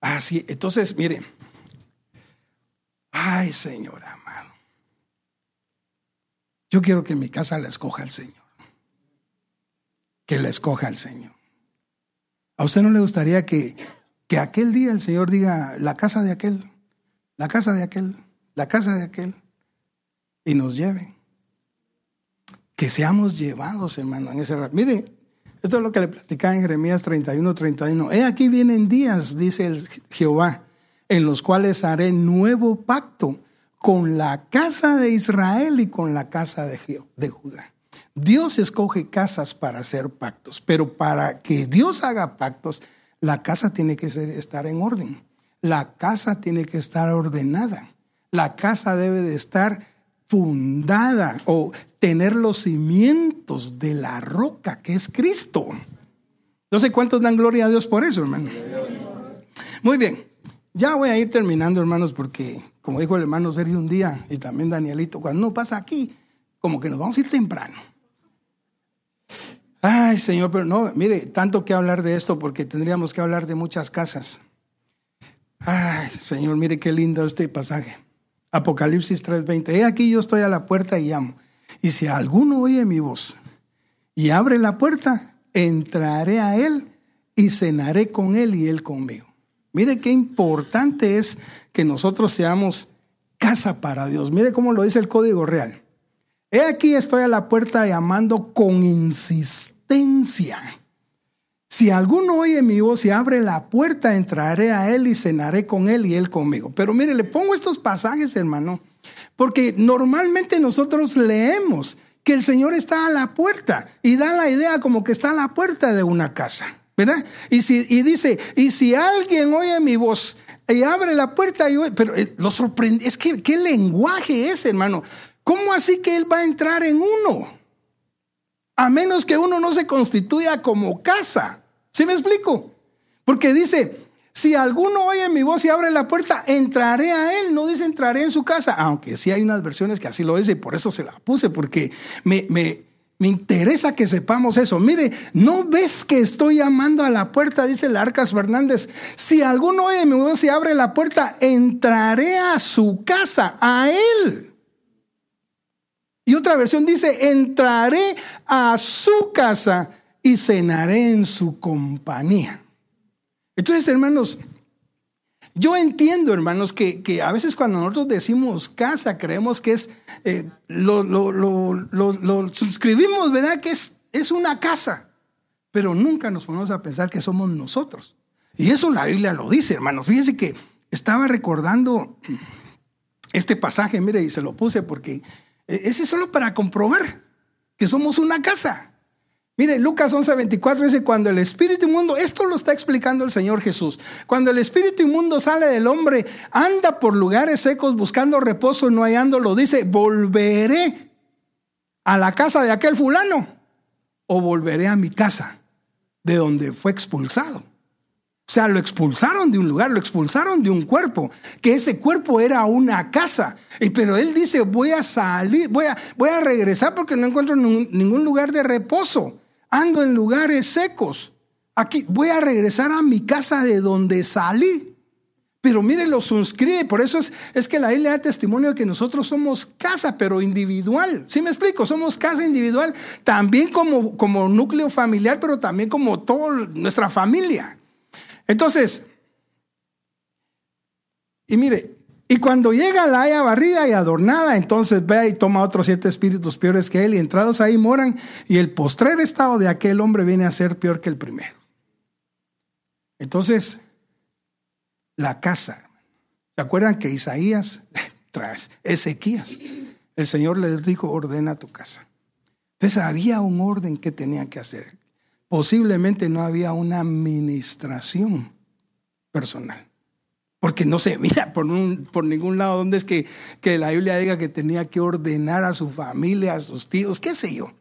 Así, entonces, miren. Ay, Señor amado. Yo quiero que mi casa la escoja el Señor. Que la escoja el Señor. ¿A usted no le gustaría que aquel día el Señor diga, la casa de aquel, la casa de aquel, la casa de aquel, y nos lleve? Que seamos llevados, hermano, en ese rato. Mire, esto es lo que le platicaba en Jeremías 31:31. He aquí vienen días, dice el Jehová, en los cuales haré nuevo pacto con la casa de Israel y con la casa de Judá. Dios escoge casas para hacer pactos, pero para que Dios haga pactos, la casa tiene que estar en orden. La casa tiene que estar ordenada. La casa debe de estar fundada o tener los cimientos de la roca que es Cristo. No sé cuántos dan gloria a Dios por eso, hermano. Muy bien. Ya voy a ir terminando, hermanos, porque como dijo el hermano Sergio un día y también Danielito, cuando no pasa aquí, como que nos vamos a ir temprano. Ay, Señor, pero no, mire, tanto que hablar de esto porque tendríamos que hablar de muchas casas. Ay, Señor, mire qué lindo este pasaje. Apocalipsis 3:20. He aquí yo estoy a la puerta y llamo. Y si alguno oye mi voz y abre la puerta, entraré a él y cenaré con él y él conmigo. Mire qué importante es que nosotros seamos casa para Dios. Mire cómo lo dice el Código Real. He aquí estoy a la puerta llamando con insistencia. Si alguno oye mi voz y abre la puerta, entraré a él y cenaré con él y él conmigo. Pero mire, le pongo estos pasajes, hermano, porque normalmente nosotros leemos que el Señor está a la puerta y da la idea como que está a la puerta de una casa, ¿verdad? Y dice, y si alguien oye mi voz y abre la puerta, pero lo sorprende, es que ¿qué lenguaje es, hermano? ¿Cómo así que Él va a entrar en uno? A menos que uno no se constituya como casa. ¿Sí me explico? Porque dice, si alguno oye mi voz y abre la puerta, entraré a Él. No dice entraré en su casa. Aunque sí hay unas versiones que así lo dice y por eso se la puse, porque me interesa que sepamos eso. Mire, ¿no ves que estoy llamando a la puerta? Dice el Arcas Fernández. Si alguno oye mi voz y abre la puerta, entraré a su casa, a Él. Y otra versión dice, entraré a su casa y cenaré en su compañía. Entonces, hermanos, Yo entiendo, hermanos, que a veces cuando nosotros decimos casa, creemos que es, lo suscribimos, ¿verdad? Que es una casa, pero nunca nos ponemos a pensar que somos nosotros. Y eso la Biblia lo dice, hermanos. Fíjense que estaba recordando este pasaje, mire, y se lo puse porque ese es solo para comprobar que somos una casa. Mire, Lucas 11:24 dice, cuando el espíritu inmundo, esto lo está explicando el Señor Jesús, cuando el espíritu inmundo sale del hombre, anda por lugares secos buscando reposo y no hallándolo, dice, volveré a la casa de aquel fulano o volveré a mi casa de donde fue expulsado. O sea, lo expulsaron de un lugar, lo expulsaron de un cuerpo, que ese cuerpo era una casa. Pero él dice, voy a salir, voy a regresar porque no encuentro ningún lugar de reposo. Ando en lugares secos. Aquí voy a regresar a mi casa de donde salí. Pero mire, lo suscribe. Por eso es que la Biblia da testimonio de que nosotros somos casa, pero individual. ¿Sí me explico? Somos casa individual, también como núcleo familiar, pero también como toda nuestra familia. Entonces, y mire, y cuando llega la haya barrida y adornada, entonces ve y toma otros 7 espíritus peores que él, y entrados ahí moran, y el postrer estado de aquel hombre viene a ser peor que el primero. Entonces, la casa. ¿Se acuerdan que Isaías, tras Ezequías, el Señor les dijo, ordena tu casa? Entonces había un orden que tenían que hacer. Posiblemente no había una administración personal. Porque no se mira por ningún lado donde es que la Biblia diga que tenía que ordenar a su familia, a sus tíos, qué sé yo.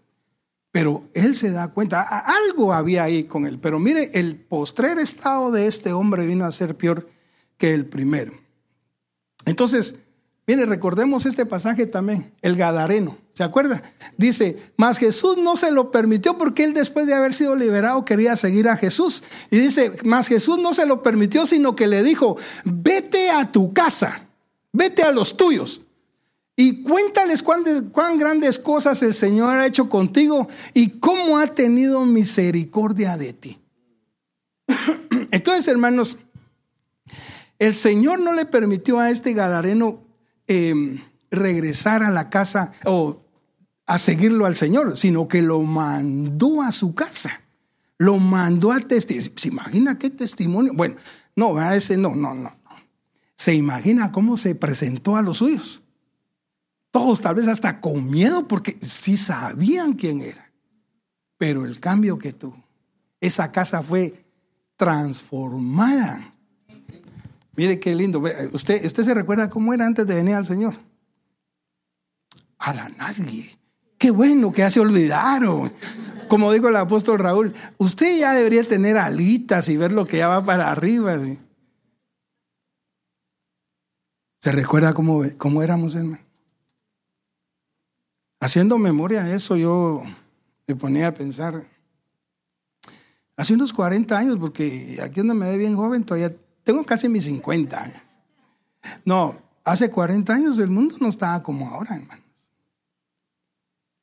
Pero él se da cuenta, algo había ahí con él. Pero mire, el postrer estado de este hombre vino a ser peor que el primero. Entonces, mire, recordemos este pasaje también, el gadareno, ¿se acuerda? Dice, mas Jesús no se lo permitió porque él después de haber sido liberado quería seguir a Jesús. Y dice, mas Jesús no se lo permitió, sino que le dijo, vete a tu casa, vete a los tuyos y cuéntales cuán grandes cosas el Señor ha hecho contigo y cómo ha tenido misericordia de ti. Entonces, hermanos, el Señor no le permitió a este gadareno regresar a la casa o a seguirlo al Señor, sino que lo mandó a su casa, lo mandó a testimonio. ¿Se imagina qué testimonio? Bueno, no, a ese no. Se imagina cómo se presentó a los suyos. Todos tal vez hasta con miedo porque sí sabían quién era. Pero el cambio que tuvo, esa casa fue transformada. Mire qué lindo. ¿Usted se recuerda cómo era antes de venir al Señor? A la nadie. Qué bueno que ya se olvidaron. Como dijo el apóstol Raúl, usted ya debería tener alitas y ver lo que ya va para arriba. ¿Sí? ¿Se recuerda cómo éramos, hermano? Haciendo memoria a eso, yo me ponía a pensar. Hace unos 40 años, porque aquí donde me ve bien joven todavía... Tengo casi mis 50. No, hace 40 años el mundo no estaba como ahora, hermanos.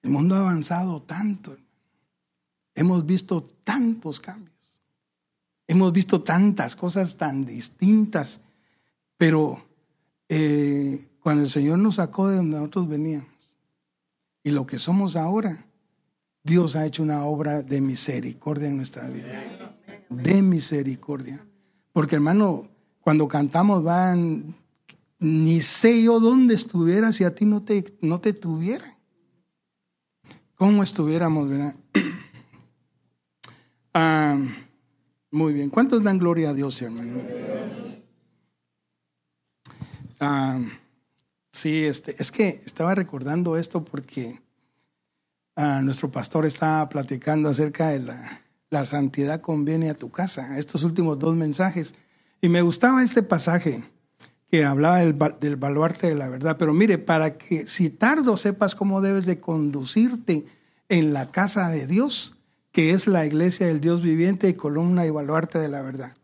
El mundo ha avanzado tanto, hermano. Hemos visto tantos cambios. Hemos visto tantas cosas tan distintas. Pero cuando el Señor nos sacó de donde nosotros veníamos y lo que somos ahora, Dios ha hecho una obra de misericordia en nuestra vida. De misericordia. Porque, hermano, cuando cantamos, van, ni sé yo dónde estuviera si a ti no te tuviera. ¿Cómo estuviéramos, verdad? Muy bien. ¿Cuántos dan gloria a Dios, hermano? Es que estaba recordando esto porque nuestro pastor estaba platicando acerca de la santidad conviene a tu casa. Estos últimos 2 mensajes. Y me gustaba este pasaje que hablaba del baluarte de la verdad. Pero mire, para que si tardo sepas cómo debes de conducirte en la casa de Dios, que es la iglesia del Dios viviente y columna y baluarte de la verdad.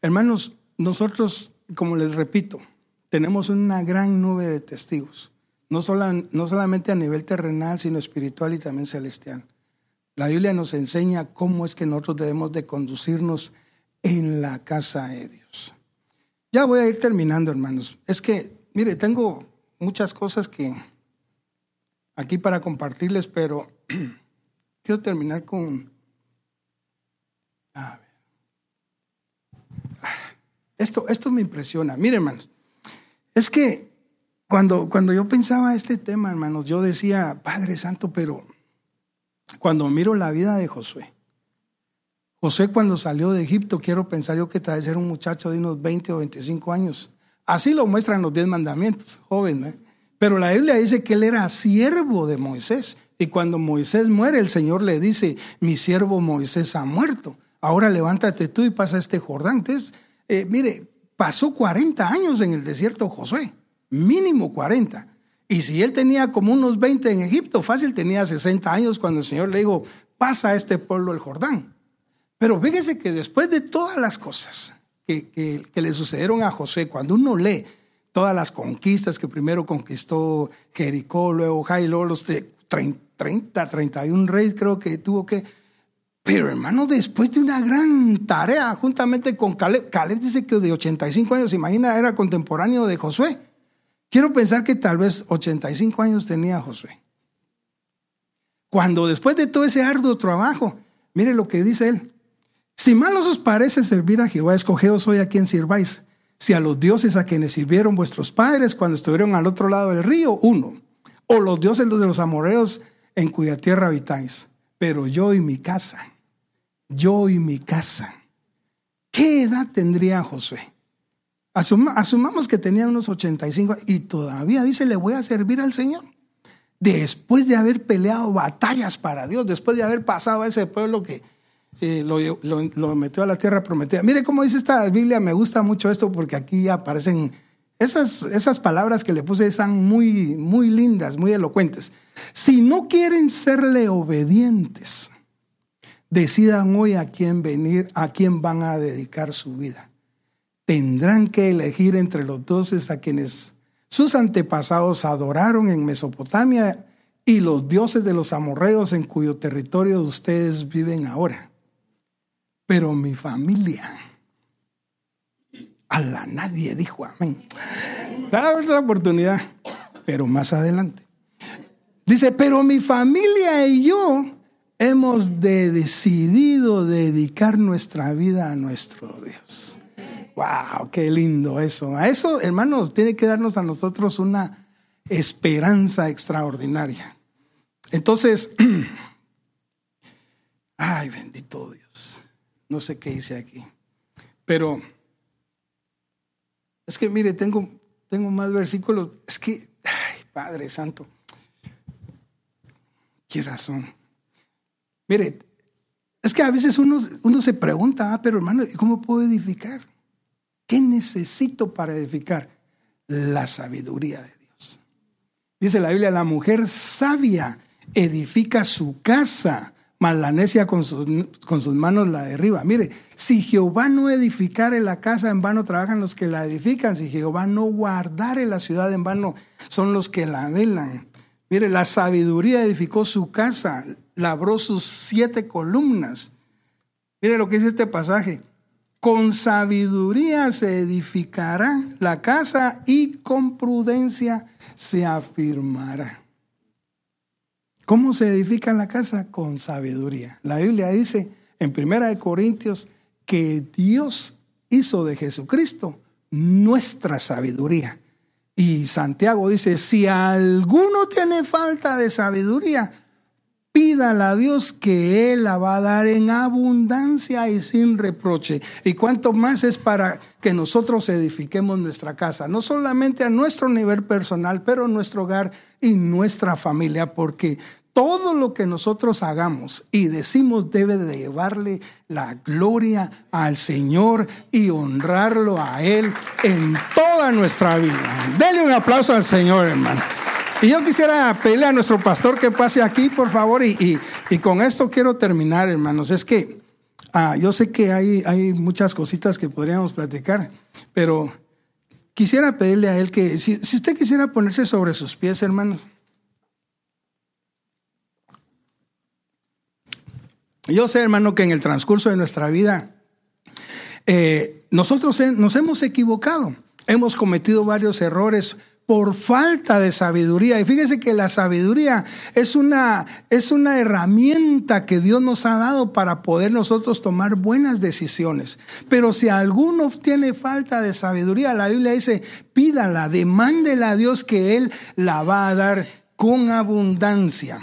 Hermanos, nosotros, como les repito, tenemos una gran nube de testigos. No solamente a nivel terrenal, sino espiritual y también celestial. La Biblia nos enseña cómo es que nosotros debemos de conducirnos en la casa de Dios. Ya voy a ir terminando, hermanos. Es que, mire, tengo muchas cosas que aquí para compartirles, pero quiero terminar con... A ver. Esto me impresiona. Mire, hermanos, es que cuando yo pensaba este tema, hermanos, yo decía, Padre Santo, pero cuando miro la vida de Josué cuando salió de Egipto, quiero pensar yo que tal vez era un muchacho de unos 20 o 25 años. Así lo muestran los 10 mandamientos, joven, ¿eh? Pero la Biblia dice que él era siervo de Moisés. Y cuando Moisés muere, el Señor le dice, mi siervo Moisés ha muerto. Ahora levántate tú y pasa este Jordán. Entonces, mire, pasó 40 años en el desierto Josué, mínimo 40. Y si él tenía como unos 20 en Egipto, fácil tenía 60 años cuando el Señor le dijo, pasa a este pueblo el Jordán. Pero fíjese que después de todas las cosas que le sucedieron a Josué, cuando uno lee todas las conquistas, que primero conquistó Jericó, luego Jai, luego los 31 reyes creo que tuvo que... Pero hermano, después de una gran tarea, juntamente con Caleb dice que de 85 años, imagina, era contemporáneo de Josué. Quiero pensar que tal vez 85 años tenía Josué. Cuando después de todo ese arduo trabajo, mire lo que dice él. Si mal os parece servir a Jehová, escogeos hoy a quien sirváis. Si a los dioses a quienes sirvieron vuestros padres cuando estuvieron al otro lado del río, uno. O los dioses de los amorreos en cuya tierra habitáis. Pero yo y mi casa. ¿Qué edad tendría Josué? Asumamos que tenía unos 85 y todavía dice, le voy a servir al Señor. Después de haber peleado batallas para Dios, después de haber pasado a ese pueblo que lo metió a la tierra prometida. Mire cómo dice esta Biblia, me gusta mucho esto porque aquí aparecen esas palabras que le puse, están muy, muy lindas, muy elocuentes. Si no quieren serle obedientes, decidan hoy a quién van a dedicar su vida. Tendrán que elegir entre los dioses a quienes sus antepasados adoraron en Mesopotamia y los dioses de los amorreos en cuyo territorio ustedes viven ahora. Pero mi familia, ala, nadie dijo amén. Da otra oportunidad, pero más adelante. Dice, pero mi familia y yo hemos decidido dedicar nuestra vida a nuestro Dios. ¡Wow! ¡Qué lindo eso! A eso, hermanos, tiene que darnos a nosotros una esperanza extraordinaria. Entonces, ay, bendito Dios. No sé qué hice aquí, pero es que, mire, tengo más versículos. Es que, ay, Padre Santo, qué razón. Mire, es que a veces uno se pregunta, pero hermano, ¿cómo puedo edificar? ¿Qué necesito para edificar? La sabiduría de Dios. Dice la Biblia, la mujer sabia edifica su casa, mas la necia con sus manos la derriba. Mire, si Jehová no edificare la casa, en vano trabajan los que la edifican. Si Jehová no guardare la ciudad, en vano son los que la velan. Mire, la sabiduría edificó su casa, labró sus 7 columnas. Mire lo que dice este pasaje. Con sabiduría se edificará la casa y con prudencia se afirmará. ¿Cómo se edifica la casa? Con sabiduría. La Biblia dice en 1 Corintios que Dios hizo de Jesucristo nuestra sabiduría. Y Santiago dice, si alguno tiene falta de sabiduría, pídala a Dios que Él la va a dar en abundancia y sin reproche. Y cuanto más es para que nosotros edifiquemos nuestra casa, no solamente a nuestro nivel personal, pero nuestro hogar y nuestra familia, porque todo lo que nosotros hagamos y decimos debe de llevarle la gloria al Señor y honrarlo a Él en toda nuestra vida. Denle un aplauso al Señor, hermano. Y yo quisiera pedirle a nuestro pastor que pase aquí, por favor. Y con esto quiero terminar, hermanos. Es que yo sé que hay muchas cositas que podríamos platicar, pero quisiera pedirle a él que, si usted quisiera ponerse sobre sus pies, hermanos. Yo sé, hermano, que en el transcurso de nuestra vida Nosotros nos hemos equivocado, hemos cometido varios errores por falta de sabiduría. Y fíjese que la sabiduría es una herramienta que Dios nos ha dado para poder nosotros tomar buenas decisiones. Pero si alguno tiene falta de sabiduría, la Biblia dice, pídala, demándela a Dios que Él la va a dar con abundancia.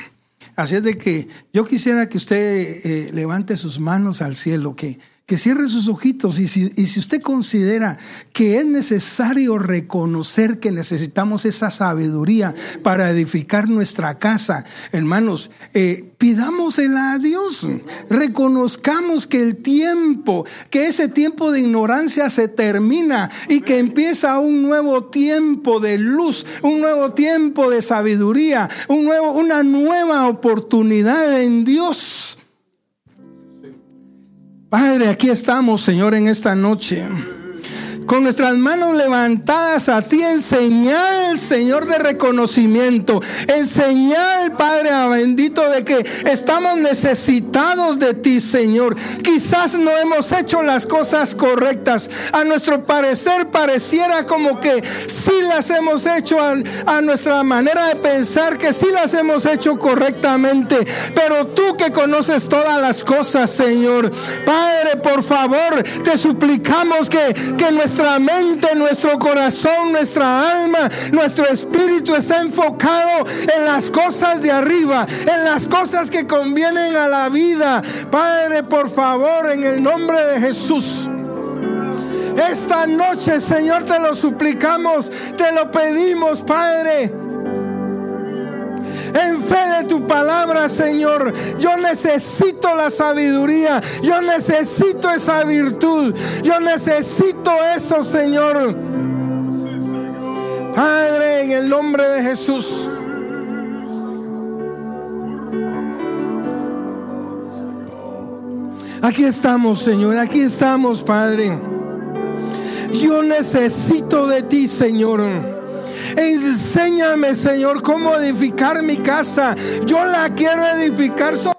Así es de que yo quisiera que usted levante sus manos al cielo, que cierre sus ojitos, y si usted considera que es necesario reconocer que necesitamos esa sabiduría para edificar nuestra casa, hermanos, pidámosela a Dios. Reconozcamos que ese tiempo de ignorancia se termina y que empieza un nuevo tiempo de luz, un nuevo tiempo de sabiduría, una nueva oportunidad en Dios. Padre, aquí estamos, Señor, en esta noche, con nuestras manos levantadas a ti, en señal, Señor, de reconocimiento, en señal, Padre bendito, de que estamos necesitados de ti, Señor. Quizás no hemos hecho las cosas correctas, a nuestro parecer pareciera como que sí las hemos hecho, a nuestra manera de pensar que sí las hemos hecho correctamente, pero tú que conoces todas las cosas, Señor, Padre, por favor, te suplicamos que nuestra mente, nuestro corazón, nuestra alma, nuestro espíritu está enfocado en las cosas de arriba, en las cosas que convienen a la vida. Padre, por favor, en el nombre de Jesús. Esta noche, Señor, te lo suplicamos, te lo pedimos, Padre. En fe de tu palabra, Señor, yo necesito la sabiduría, yo necesito esa virtud, yo necesito eso, Señor. Padre, en el nombre de Jesús. Aquí estamos, Señor, aquí estamos, Padre. Yo necesito de ti, Señor. Enséñame, Señor, cómo edificar mi casa. Yo la quiero edificar sobre